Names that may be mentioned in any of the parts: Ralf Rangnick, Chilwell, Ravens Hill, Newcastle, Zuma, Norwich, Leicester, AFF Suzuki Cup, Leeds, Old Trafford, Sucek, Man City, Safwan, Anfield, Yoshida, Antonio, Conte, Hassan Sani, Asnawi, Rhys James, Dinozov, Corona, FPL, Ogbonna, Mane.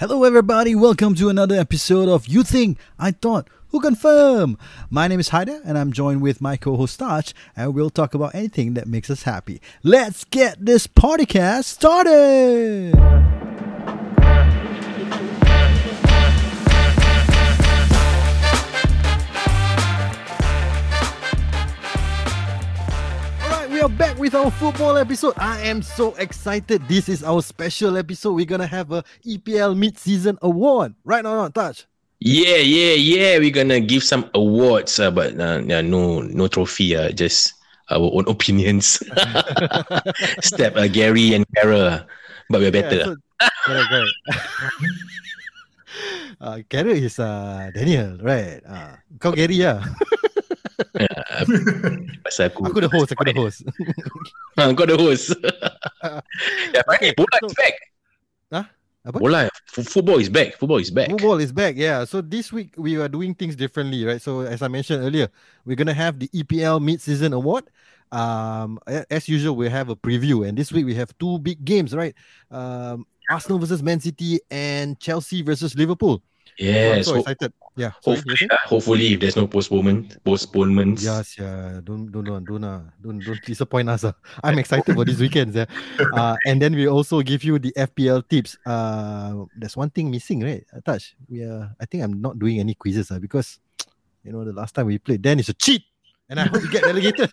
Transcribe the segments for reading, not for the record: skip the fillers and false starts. Hello everybody, welcome to another episode of You Think I Thought, Who Confirm? My name is Haider and I'm joined with my co-host Taj, and we'll talk about anything that makes us happy. Let's get this PartyCast started! We are back with our football episode. I am so excited. This is our special episode. We're going to have a EPL mid-season award. Right or not, Taj? Yeah. We're going to give some awards, but no trophy. Just our own opinions. Step Gary and Carol. But we're better. Carol is Daniel, right? Kau Gary, yeah. Aku the host. Kau the host. Ya, okay, bola is back. Huh? Apa? Bola, football is back. Yeah. So this week we are doing things differently, right? So as I mentioned earlier, we're going to have the EPL mid-season award. As usual, we have a preview, and this week we have two big games, right? Arsenal versus Man City and Chelsea versus Liverpool. Yes, so excited. Yeah. Hopefully, if there's no postponements. Yes, yeah. Don't disappoint us. I'm excited for this weekend. Yeah. And then we also give you the FPL tips. There's one thing missing, right? Atash, I think I'm not doing any quizzes because, the last time we played, Dan is a cheat, and I hope we get relegated.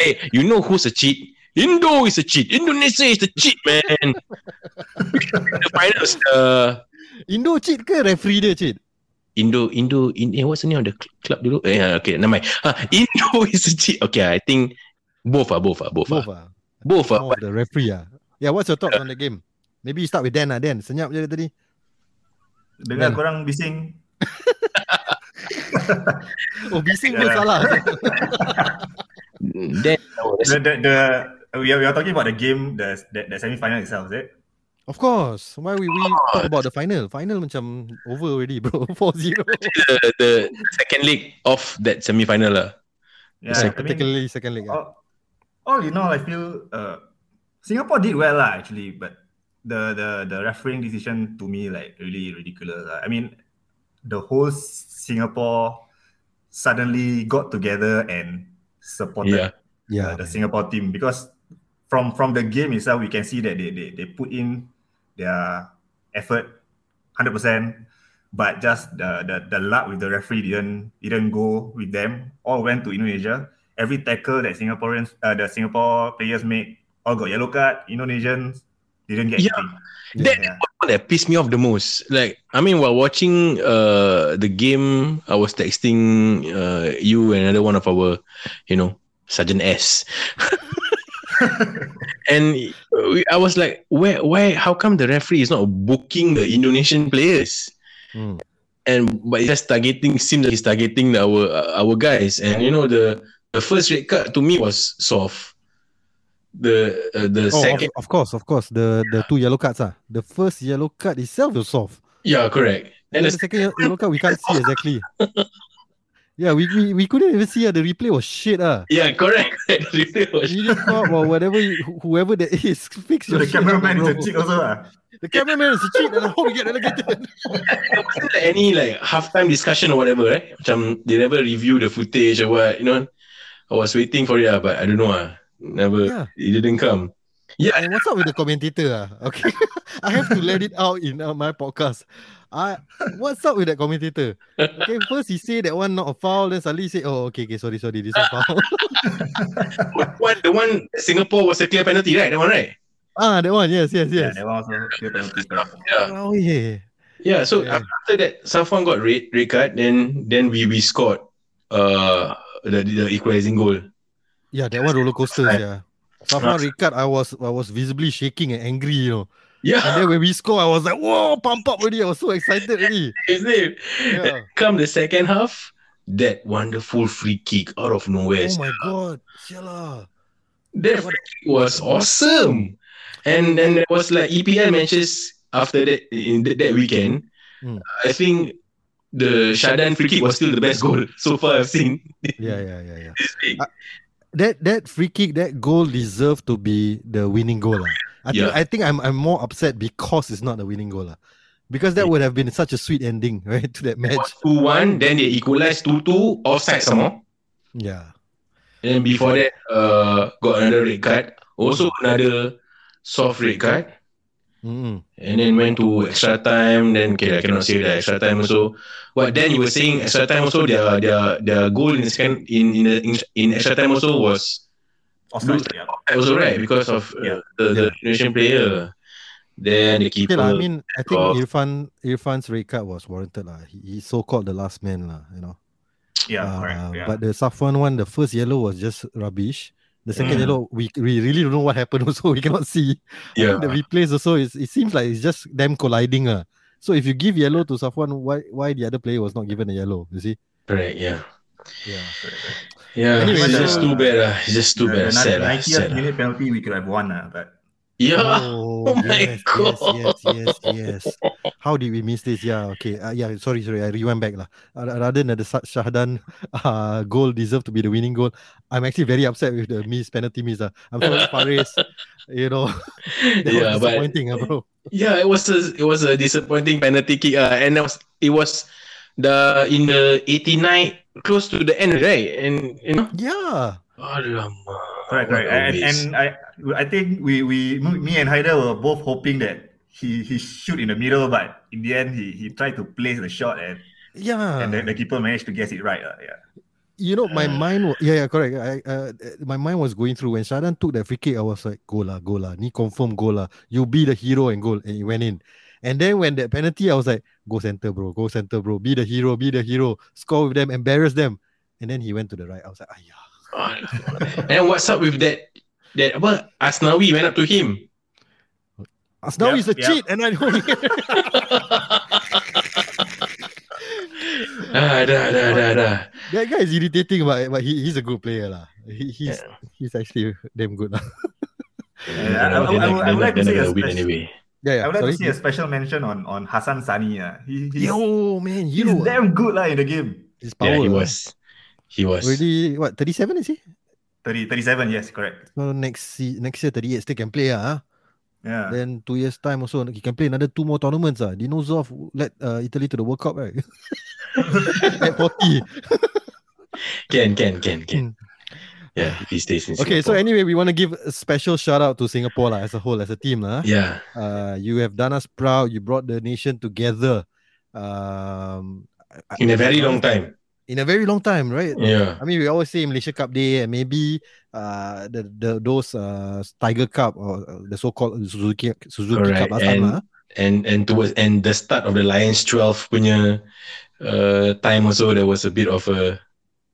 Hey, you know who's a cheat? Indo is a cheat. Indonesia is the cheat, man. The finals. Indo cheat ke referee dia cheat? Indo, what's the name of the club dulu? Okay, never mind. Indo is a cheat. Okay, I think both are. Oh, the referee . Yeah, what's your thoughts on the game? Maybe you start with Dan. Senyap je tadi. Dengar korang bising. Oh, bising pun salah. Dan, we are talking about the game, the semi-final itself, is it? Of course. Why we talk about the final? Final macam over already, bro. 4-0. The second leg of that semi-final lah. Yeah, particularly second leg. All I feel Singapore did well lah actually, but the refereeing decision to me like really ridiculous lah. I mean, the whole Singapore suddenly got together and supported the Singapore team, because from the game itself we can see that they put in their effort 100%, but just the luck with the referee didn't go with them. All went to Indonesia. Every tackle that the Singapore players made all got yellow card. Indonesians didn't get anything. That pissed me off the most. Like, I mean, while watching the game, I was texting you and another one of our, Sergeant S. And I was like, why? How come the referee is not booking the Indonesian players? Mm. But just seems like he's targeting our guys. And the first red card to me was soft. The second, of course, the two yellow cards . The first yellow card itself was soft. Yeah, correct. And the second yellow card we can't see exactly. Yeah, we couldn't even see. The replay was shit. Yeah, correct. The replay was shit. You just thought, well, whoever that is, fix your shit. The cameraman is a cheat, and I hope we get relegated. There wasn't any halftime discussion or whatever, right? Macam, they never review the footage or what, I was waiting for it, but I don't know. It didn't come. Yeah, and what's up with the commentator? Okay, I have to let it out in my podcast. What's up with that commentator? Okay, first he said that one not a foul, then suddenly he said, "Oh, okay, sorry, this is a foul." The one Singapore was a clear penalty, right? That one, right? That one, yes. Yeah, that one was a clear penalty. Yeah. Oh yeah. Yeah. So after that, Safwan got red card, then we scored the equalizing goal. Yeah, that one roller coaster. Yeah. Safwan Ricard, I was visibly shaking and angry, Yeah. And then when we score, I was like, whoa, pump up already. I was so excited already. Isn't it? Yeah. Come the second half, that wonderful free kick out of nowhere. Oh my God. Salah. That free kick was awesome. And then it was like EPL matches after that, in that weekend. Mm. I think the Shadan free kick was still the best goal so far I've seen. Yeah. This week. That free kick, that goal deserved to be the winning goal. I think I'm more upset because it's not the winning goal. Because that would have been such a sweet ending, right, to that match. 2-1, then they equalised 2-2, offside some more. Yeah. And then before that, got another red card. Also another soft red card. Mm-hmm. And then went to extra time. Then okay, I cannot say that extra time also. But then you were saying extra time also. Their goal in extra time also was offside. Also right because of the Indonesian player. Then the keeper. Okay, I mean, I think Irfan's red card was warranted lah. He so called the last man lah. You know. Yeah, correct. Yeah. But the Safwan one, the first yellow was just rubbish. The second yellow, we really don't know what happened also. We cannot see. Yeah. The replays also, it seems like it's just them colliding. So if you give yellow to Safwan, why the other player was not given a yellow? You see? Correct, yeah. Yeah, correct, correct. Yeah, anyway, it's just too bad. It's just too bad. Sad, 90th minute penalty, we could have won. But... Yeah. Oh my God. Yes. How did we miss this? Yeah, okay. Sorry. I rewind back lah. Rather than the Shahdan goal deserved to be the winning goal, I'm actually very upset with the penalty miss. I'm sorry, Paris. You know, was disappointing, bro. Yeah, it was a disappointing penalty kick. And it was in the 89, close to the end, right? And you know. Yeah. Right. And I think we me and Haider were both hoping that he shoot in the middle, but in the end he tried to place the shot and then the keeper managed to guess it right. You know, my mind was, correct. My mind was going through when Shahdan took that free kick. I was like, goal lah, ni confirm goal lah. You be the hero and goal, and it went in. And then when that penalty, I was like, go center bro, be the hero, score with them, embarrass them. And then he went to the right. I was like, ayah. And what's up with that Asnawi went up to him? Asnawi is a cheat, and I don't That guy is irritating, but he's a good player lah. He's actually damn good lah. I would like to say a special mention on Hassan Sani. He's damn good lah in the game. His power. Yeah, he was already what, 37 is he? 37, yes, correct. So next year 38 still can play Yeah. Then 2 years time also he can play another 2 more tournaments Dinozov led Italy to the World Cup, right? At 40. Can. Yeah, he stays in Singapore. Okay, so anyway, we want to give a special shout out to Singapore as a whole, as a team Yeah. You have done us proud. You brought the nation together. In a very long time. In a very long time, right? Yeah. I mean, we always say Malaysia Cup Day, and maybe those Tiger Cup or the so-called Suzuki Cup last time. And towards the start of the Lions 12 punya time also, there was a bit of a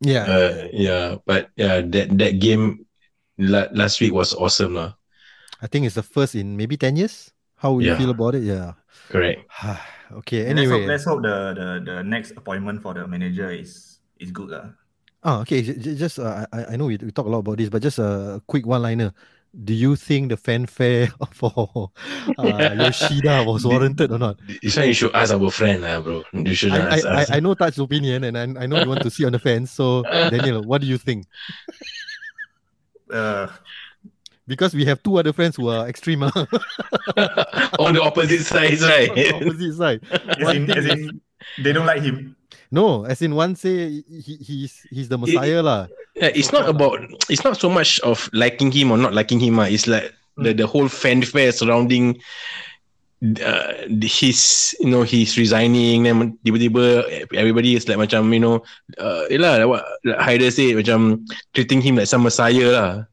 that game last week was awesome lah. I think it's the first in maybe 10 years. How you feel about it? Yeah. Correct. Okay. Anyway, let's hope the next appointment for the manager is good lah. Okay. Just I know we talk a lot about this, but just a quick one-liner. Do you think the fanfare for Yoshida was warranted or not? This one you should ask our friend, bro. You should ask. I know Taj's opinion, and I know you want to see on the fans. So Daniel, what do you think? Because we have 2 other friends who are extreme. On the opposite side, right? On the opposite side. As in, they don't like him. No, as in one say he's the Messiah lah. Yeah, it's not so much of liking him or not liking him. It's like the whole fanfare surrounding his resigning. Then tiba-tiba everybody is like macam what Haider said, macam treating him like some Messiah lah.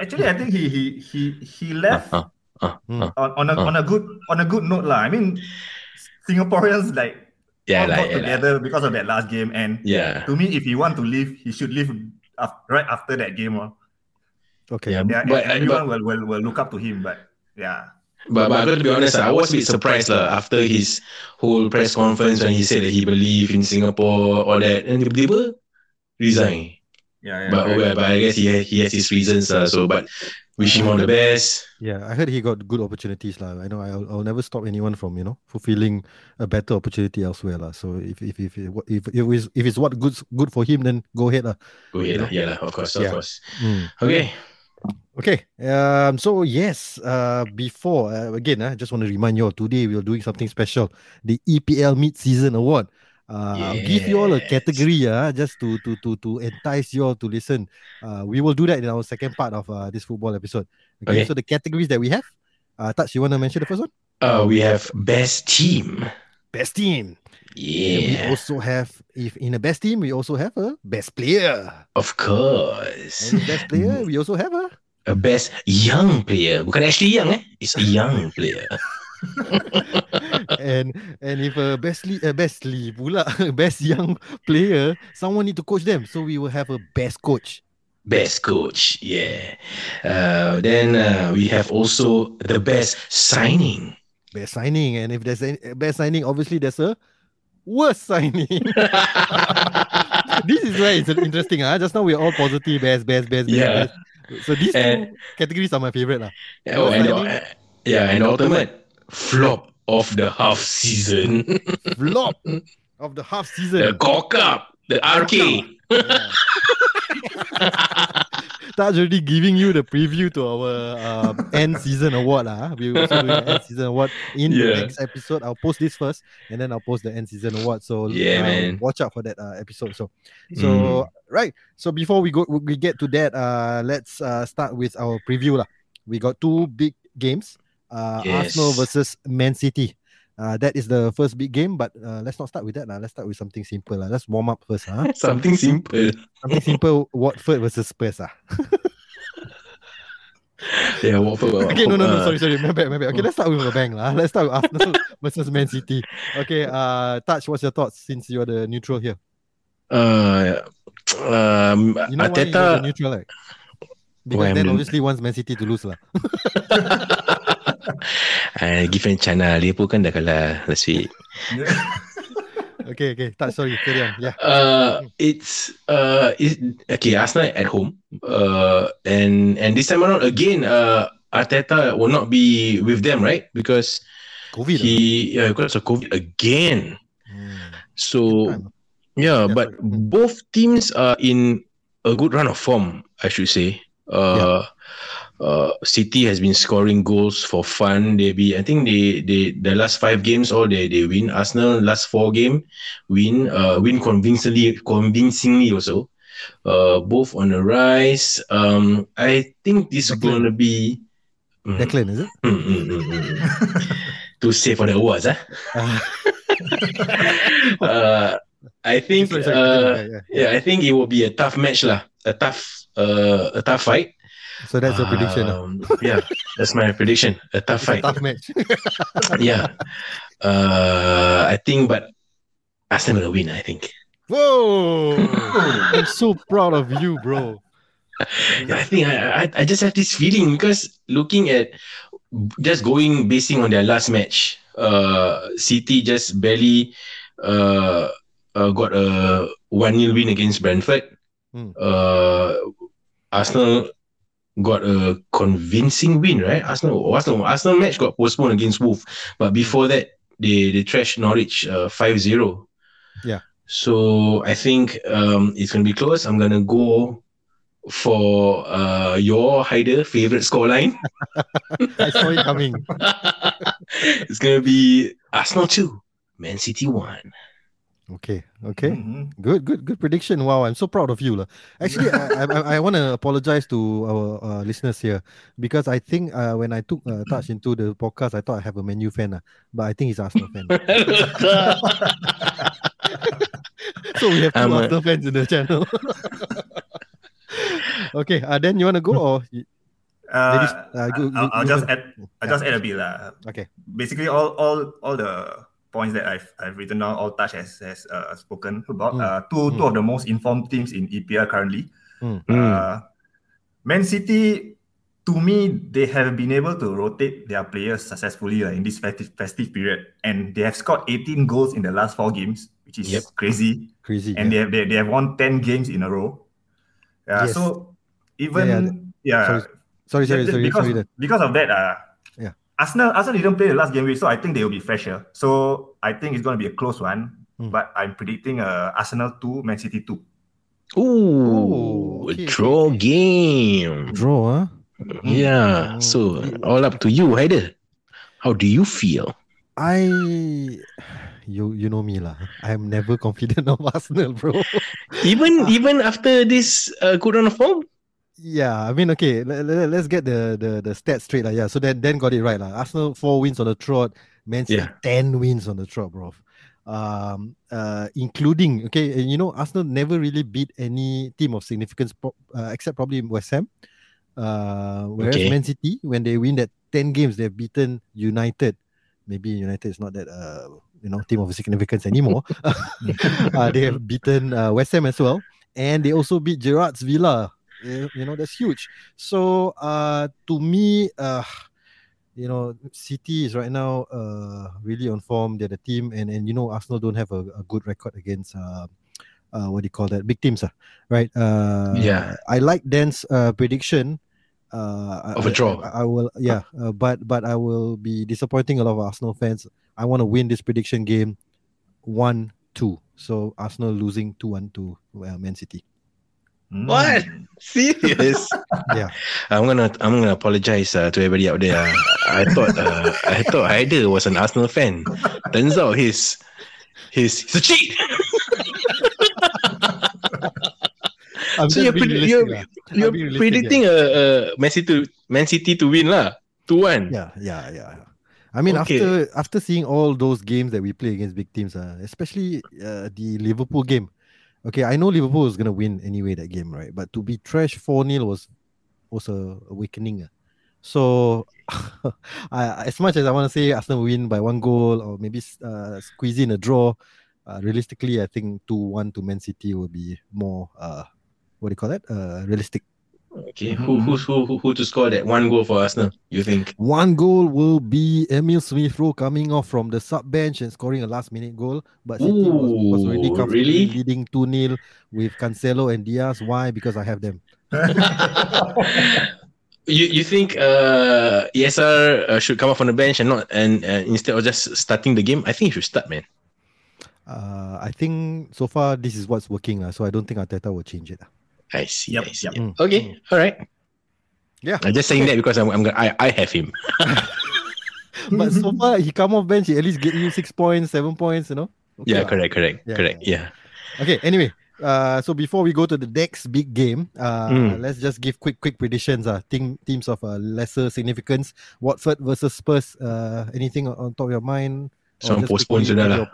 Actually, I think he left on a good note lah. I mean, Singaporeans got together because of that last game, and to me, if he want to leave, he should leave right after that game. Okay. But everyone will look up to him, But I got to be honest, I was a bit surprised after his whole press conference when he said that he believed in Singapore, all that, and they resign. But I guess he has his reasons. But wish him all the best. Yeah, I heard he got good opportunities lah. I know I'll never stop anyone from fulfilling a better opportunity elsewhere lah. So if it's what good for him, then go ahead lah. Of course. Mm. Okay. Okay, so yes, before, again, I just want to remind you all, today we are doing something special, the EPL Mid-Season Award. Yes. Give you all a category, just to entice you all to listen. We will do that in our second part of this football episode. Okay, so the categories that we have, Tats, you want to mention the first one? We have Best Team. Best Team. Yeah. We also have, if in a Best Team, we also have a Best Player. Of course. And Best Player, we also have a... A best young player. Bukan actually young, it's a young player. and if a best young player, someone need to coach them. So we will have a best coach. Best coach, yeah. Then we have also the best signing. Best signing, and if there's a best signing, obviously there's a worst signing. This is why it's interesting. Just now we're all positive, best. So these two categories are my favorite lah. And ultimate flop of the half season. Flop of the half season. The cock up, the RK. Yeah. That's already giving you the preview to our end season award lah. We also doing the end season award in the next episode. I'll post this first, and then I'll post the end season award. So watch out for that episode. So right. So before we get to that. Let's start with our preview lah. We got two big games. Arsenal versus Man City. That is the first big game, but let's not start with that. Let's start with something simple. Let's warm up first. Something simple, Watford versus Spurs. Yeah, Watford. Okay, no. Sorry. My bad. Okay, let's start with a bang. Let's start with Arsenal versus Man City. Okay, Taj, what's your thoughts since you're the neutral here? You know Arteta... why you're the neutral, right? Because then obviously wants Man City to lose lah. Give him China. Liverpool kan dah kalah last week. Okay. Sorry. Carry on. Yeah. It's okay. Arsenal at home. And this time around again, Arteta will not be with them, right? Because COVID. Because of COVID again. So yeah, but both teams are in a good run of form, I should say. City has been scoring goals for fun. I think the last 5 games all they win. Arsenal last 4 game win convincingly also. Both on the rise. I think this is going to be Declan, is it? Too safe for the awards, huh? I think it will be a tough match lah. A tough fight. So that's your prediction now. Yeah, that's my prediction. A tough fight. A tough match. Yeah. I think, but Arsenal will win, I think. Whoa! I'm so proud of you, bro. Yeah, I think I just have this feeling because looking at just basing on their last match, City just barely got a 1-0 win against Brentford. Arsenal got a convincing win, right? Arsenal match got postponed against Wolves, but before that they trashed Norwich 5-0. Yeah. So I think it's gonna be close. I'm gonna go for your Haider favorite scoreline. I saw it coming. It's gonna be Arsenal 2, Man City 1. Okay. Mm-hmm. Good prediction. Wow, I'm so proud of you. Actually, I want to apologize to our listeners here because I think when I took Taj into the podcast, I thought I have a Man U fan, but I think he's Arsenal fan. So we have two Arsenal fans in the channel. Okay, then you want to go or... I'll just add a bit. Okay. Basically, all the... points that I've written down, all Taj has spoken about. Two of the most informed teams in EPL currently. Man City, to me, they have been able to rotate their players successfully in this festive period, and they have scored 18 goals in the last 4 games, which is crazy. And they have won 10 games in a row. So even because of that. Arsenal didn't play the last game week, so I think they will be fresher. So I think it's going to be a close one, but I'm predicting Arsenal 2, Man City 2. Ooh, a draw game. Draw, huh? Yeah. So all up to you, Haider. How do you feel? You know me lah. I'm never confident of Arsenal, bro. Even after this good run of form. Yeah, I mean, okay. Let's get the stats straight lah. Yeah. So then got it right lah. Arsenal 4 wins on the trot. Man City 10 wins on the trot, bro. Including Arsenal never really beat any team of significance except probably West Ham. Whereas Man City, when they win that 10 games, they've beaten United. Maybe United is not that team of significance anymore. They have beaten West Ham as well, and they also beat Gerard's Villa. That's huge. So to me, City is right now really on form. They're the team, and Arsenal don't have a good record against big teams, right? I like Dan's prediction of a draw. I will, but I will be disappointing a lot of Arsenal fans. I want to win this prediction game 1-2. So Arsenal losing 2-1 to Man City. What? Serious? Yeah. I'm gonna apologize to everybody out there. I thought Haider was an Arsenal fan. Turns out he's a cheat. So you're predicting Man City to win lah, 2-1. Yeah. I mean, after seeing all those games that we play against big teams, especially the Liverpool game. Okay, I know Liverpool is going to win anyway that game, right? But to be trash 4-0 was an awakening. So, as much as I want to say Arsenal win by 1 goal or maybe squeeze in a draw, realistically, I think 2-1 to Man City will be more, realistic. Okay, who to score that 1 goal for Arsenal, you think? 1 goal will be Emil Smith-Rowe coming off from the sub-bench and scoring a last-minute goal. But City was already comfortably leading 2-0 with Cancelo and Diaz. Why? Because I have them. You think ESR should come off on the bench and not instead of just starting the game? I think you should start, man. I think so far this is what's working. So I don't think Arteta will change it. I see. Yep. Okay. All right. Yeah. I'm just saying that because I have him. But so far he come off bench, he at least get you 6 points, 7 points. Okay, correct. Yeah. Okay. Anyway, so before we go to the next big game, let's just give quick predictions. Teams of lesser significance. Watford versus Spurs. Anything on top of your mind? Some postpone sudah lah.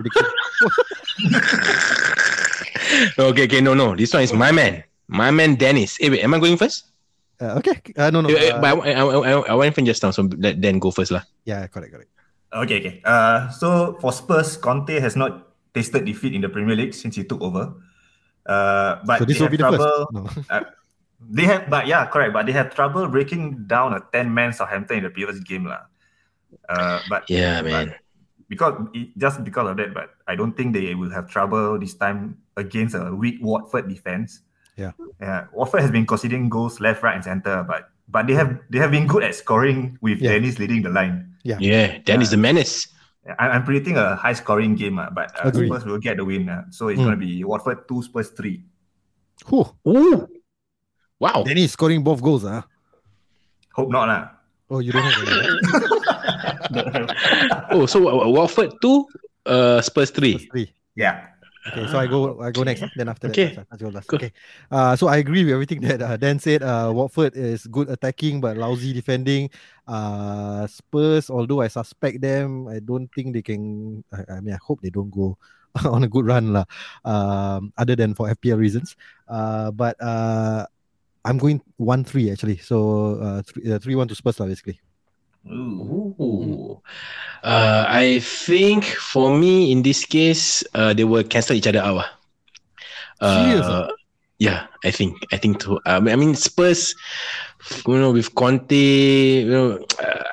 Okay. No. This one is my man. My man Dennis. Hey, wait, am I going first? Okay. No. I went first just now, so let Dan go first lah. Yeah, correct. Okay. So for Spurs, Conte has not tasted defeat in the Premier League since he took over. But so this will be trouble, the first. No. But they have trouble breaking down a 10-man Southampton in the previous game lah. Because of that, but I don't think they will have trouble this time against a weak Watford defense. Yeah. Watford has been conceding goals left, right, and centre, but they have been good at scoring with Dennis leading the line. Yeah. Dennis the menace. I'm predicting a high scoring game, but Spurs will get the win. So it's going to be Watford 2, Spurs 3. Ooh. Wow. Dennis scoring both goals, huh? Hope not, lah. Oh, you don't have that. Oh, so Watford 2, Spurs 3. Spurs 3. Yeah. Okay, so I go next. Then after that, I'll go last. Okay. So I agree with everything that Dan said. Watford is good attacking but lousy defending. Spurs, although I suspect them, I don't think they can. I mean, I hope they don't go on a good run lah. Other than for FPL reasons. But I'm going 1-3 actually. So 3-1 to Spurs lah, basically. Ooh. I think for me in this case, they will cancel each other out. I think too. I mean, Spurs, with Conte,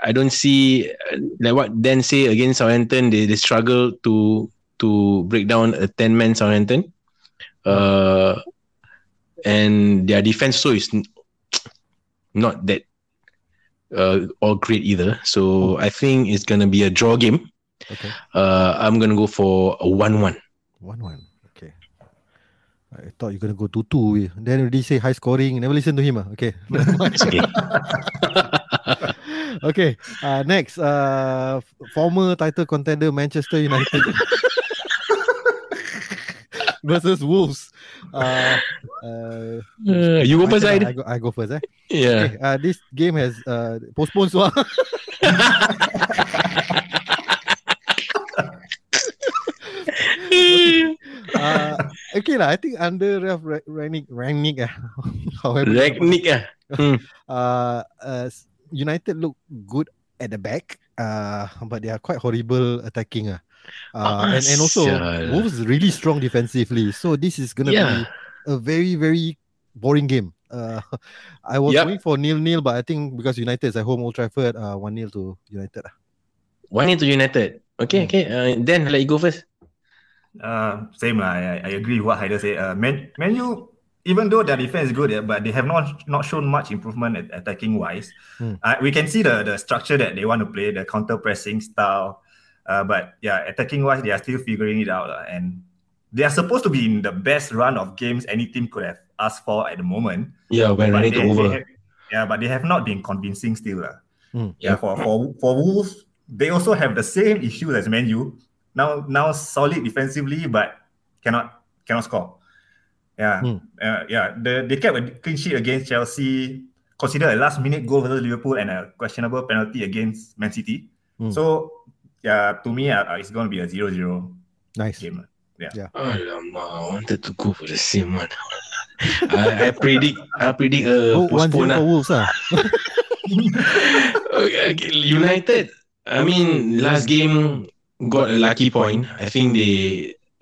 I don't see like what Dan say against Southampton. They struggle to break down a 10-man Southampton, and their defense so is not that. All great either. So I think it's going to be a draw game. Okay. I'm going to go for a 1-1. Okay. I thought you're going to go 2-2. Then already say high scoring. Never listen to him. Okay. It's okay. Okay. Next. Former title contender Manchester United versus Wolves. You go first, I go first. Yeah. Okay, this game has postponed. So okay lah, I think under Ralf Rangnick. United look good at the back, but they are quite horrible attacking. And also Wolves really strong defensively. So this is gonna be a very, very boring game. I was going for 0-0, but I think because United is at home Old Trafford, 1-0 to United. 1-0 to United. Okay. Then let you go first. Same lah. I agree with what Haider said. Man U, even though their defense is good, but they have not shown much improvement at attacking wise. We can see the structure that they want to play, the counter pressing style. But yeah, attacking wise, they are still figuring it out, and they are supposed to be in the best run of games any team could have asked for at the moment. Yeah, when they took over. But they have not been convincing still. For Wolves, they also have the same issues as Man U. Now solid defensively, but cannot score. They kept a clean sheet against Chelsea, considered a last-minute goal versus Liverpool, and a questionable penalty against Man City. So, to me, it's going to be a 0-0 nice game. Yeah. Alamak, I wanted to go for the same one. I predict a postpone. 1-0 for Wolves. United, I mean, last game got a lucky point. I think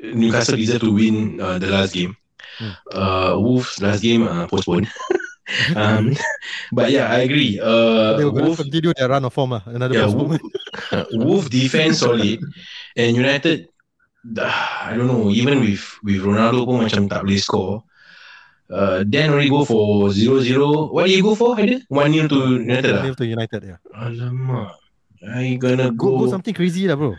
Newcastle deserved to win the last game. Wolves last game postponed. But yeah, I agree. They were going to continue their run of form. Postponed. Wolves defense solid, and United. I don't know. Even with Ronaldo pun macam tak boleh score. Then only go for 0-0. What do you go for? 1-0 to United. 1-0 to United. Yeah. Alamak, I gonna go something crazy lah, bro.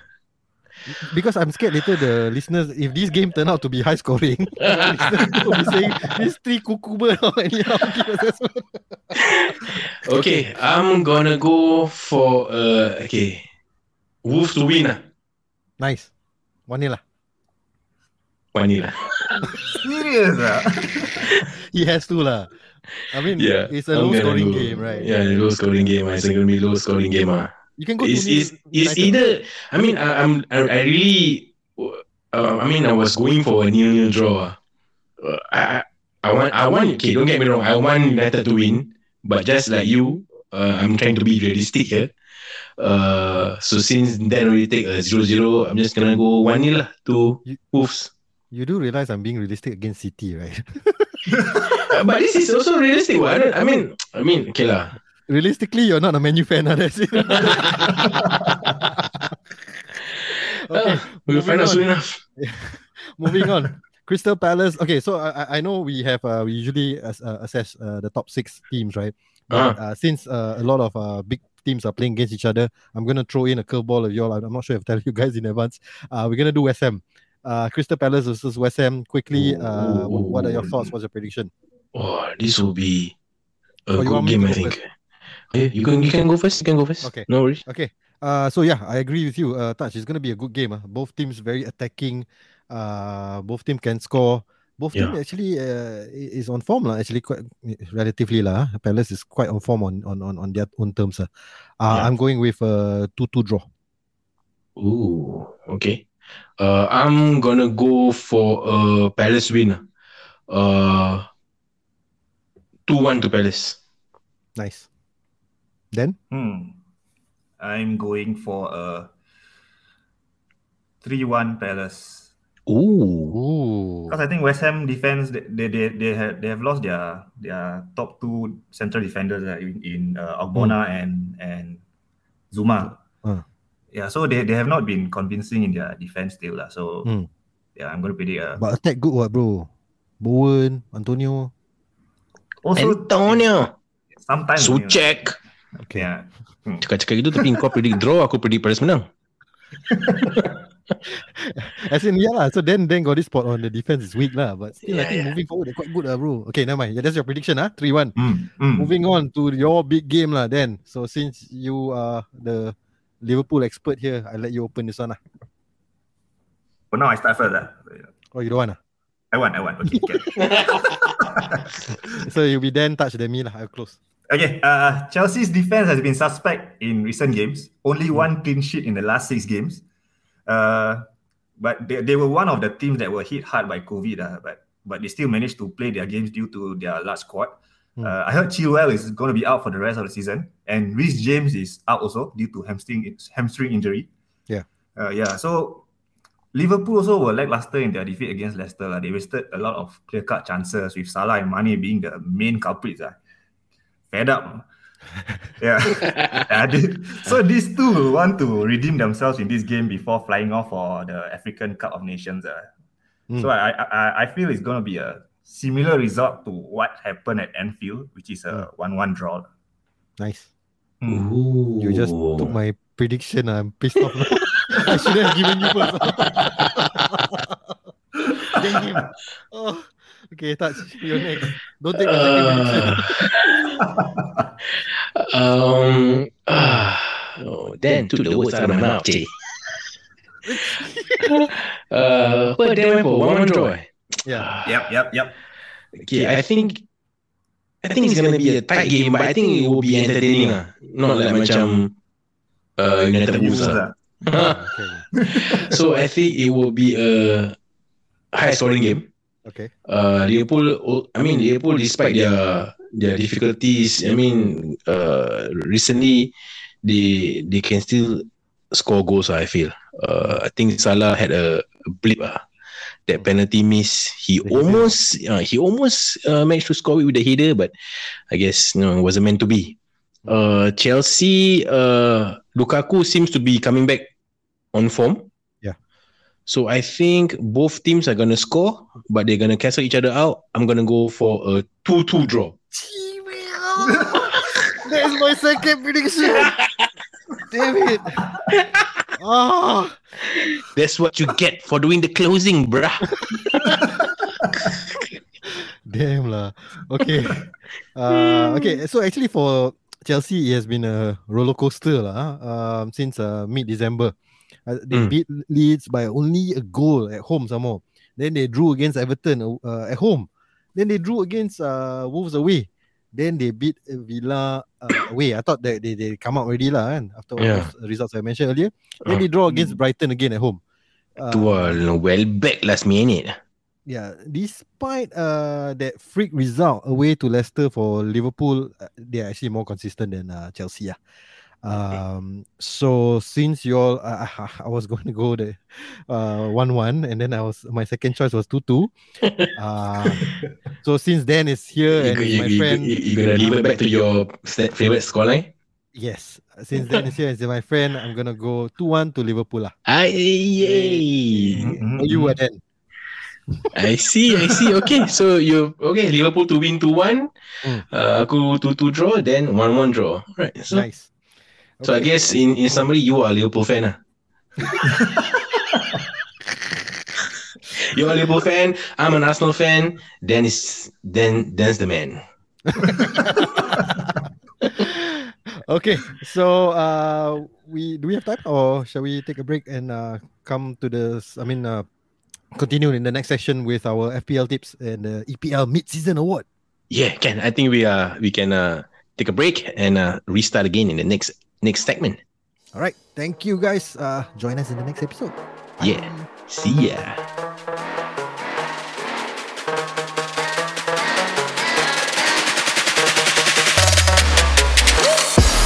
Because I'm scared later the listeners, if this game turn out to be high scoring, listeners will be saying these three cucumber or anyhow. Okay, I'm gonna go for Wolves to win . Nice. 1-0 1-0 Serious . He has to . I mean, it's a low scoring game, right? Yeah, low scoring game. It's gonna be low scoring game . You can go. It's either. I mean, I really. I mean, I was going for a 0-0 draw. I want. Okay, don't get me wrong. I want United to win, but just like you, I'm trying to be realistic here. So since then we take a 0-0, I'm just gonna go 1-0 to Wolves. You do realize I'm being realistic against City, right? But this is also realistic. I mean, okay . Realistically, you're not a Man U fan, that's it. Okay, we'll find out soon enough. Moving on, Crystal Palace. Okay, so I know we have we usually assess the top 6 teams, right? But since a lot of big teams are playing against each other, I'm gonna throw in a curveball of y'all. I'm not sure if I tell you guys in advance. We're gonna do West Ham, Crystal Palace versus West Ham. Quickly, what are your thoughts? What's your prediction? Oh, this will be a good game, I think. You can go first. Okay. No worries. Okay. So yeah, I agree with you. Touch. It's going to be a good game. Both teams very attacking. Both team can score. Both team actually is on form . Actually, quite relatively . Palace is quite on form on their own terms. I'm going with a 2-2 draw. Ooh. Okay. I'm gonna go for a Palace win. 2-1 to Palace. Nice. Then? I'm going for a 3-1 Palace. Ooh. Because I think West Ham defense, they have lost their top 2 central defenders in Ogbonna and Zuma. Yeah, so they have not been convincing in their defense still . So yeah, I'm going to predict. But attack good, bro. Bowen, Antonio. Sometimes Sucek. Okay. Cakap-cakap gitu tapi kau predict draw, aku predict Palace menang. As in, yeah lah. So then got this spot on the defense is weak lah. But still, I think moving forward, they're quite good lah, bro. Okay, never mind. Yeah, that's your prediction, ah, 3-1. Moving on to your big game lah, then. So since you are the Liverpool expert here, I let you open this one lah. Oh, now I start first lah. Oh, you don't want lah? I want. Okay, okay. So you'll be then touched than me lah. I'll close. Okay, Chelsea's defense has been suspect in recent games. Only one clean sheet in the last 6 games. But they were one of the teams that were hit hard by COVID. But they still managed to play their games due to their large squad. I heard Chilwell is going to be out for the rest of the season, and Rhys James is out also due to hamstring injury. Yeah. So Liverpool also were lackluster in their defeat against Leicester. They wasted a lot of clear-cut chances with Salah and Mane being the main culprits. Fed up. So these two will want to redeem themselves in this game before flying off for the African Cup of Nations. So I feel it's going to be a similar result to what happened at Anfield, which is a 1-1 draw. Nice. You just took my prediction. I'm pissed off. I should have given you first. Damn. Oh. Okay, touch. You're next. Don't take my second prediction. Dan took the words out of my mouth, Jay. But Dan went for 1-1 draw. Yep. Okay, I think it's gonna be a tight game, but I think it will be entertaining lah. Not like macam United Wolves lah. So I think it will be a high-scoring game. Okay. Liverpool, despite their difficulties, recently they can still score goals. I feel. I think Salah had a blip. That penalty miss. He almost managed to score it with the header, but I guess it wasn't meant to be. Chelsea, Lukaku seems to be coming back on form. So I think both teams are going to score, but they're going to cancel each other out. I'm going to go for a 2-2 draw. That's my second prediction. Damn it. Oh. That's what you get for doing the closing, bruh. Damn lah. Okay. Okay, so actually for Chelsea, it has been a roller coaster lah, since mid-December. They beat Leeds by only a goal at home some more. Then they drew against Everton at home. Then they drew against Wolves away. Then they beat Villa away. I thought that they come out already lah, kan? After all those results I mentioned earlier. Then they draw against Brighton again at home. Well back last minute. Yeah, despite that freak result away to Leicester for Liverpool, they are actually more consistent than Chelsea. So since you all, I was going to go the 1-1, and then my second choice was 2-2. So since Dan is here and my friend, you're gonna leave it back to your favorite scoreline. Yes, since Dan is here and my friend, I'm gonna go 2-1 to Liverpool lah. You are then. I see. Okay, so you Liverpool to win 2-1. Aku 2-2 draw, then 1-1 draw. All right, so. Nice. So I guess in summary, you are a Liverpool fan. You're a Liverpool fan. I'm an Arsenal fan. Dan's the man. Okay, so do we have time, or shall we take a break and come to this? Continue in the next session with our FPL tips and the EPL mid-season award. Yeah, can I think we can take a break and restart again in the next segment. All right. Thank you guys. Join us in the next episode. Yeah. See ya.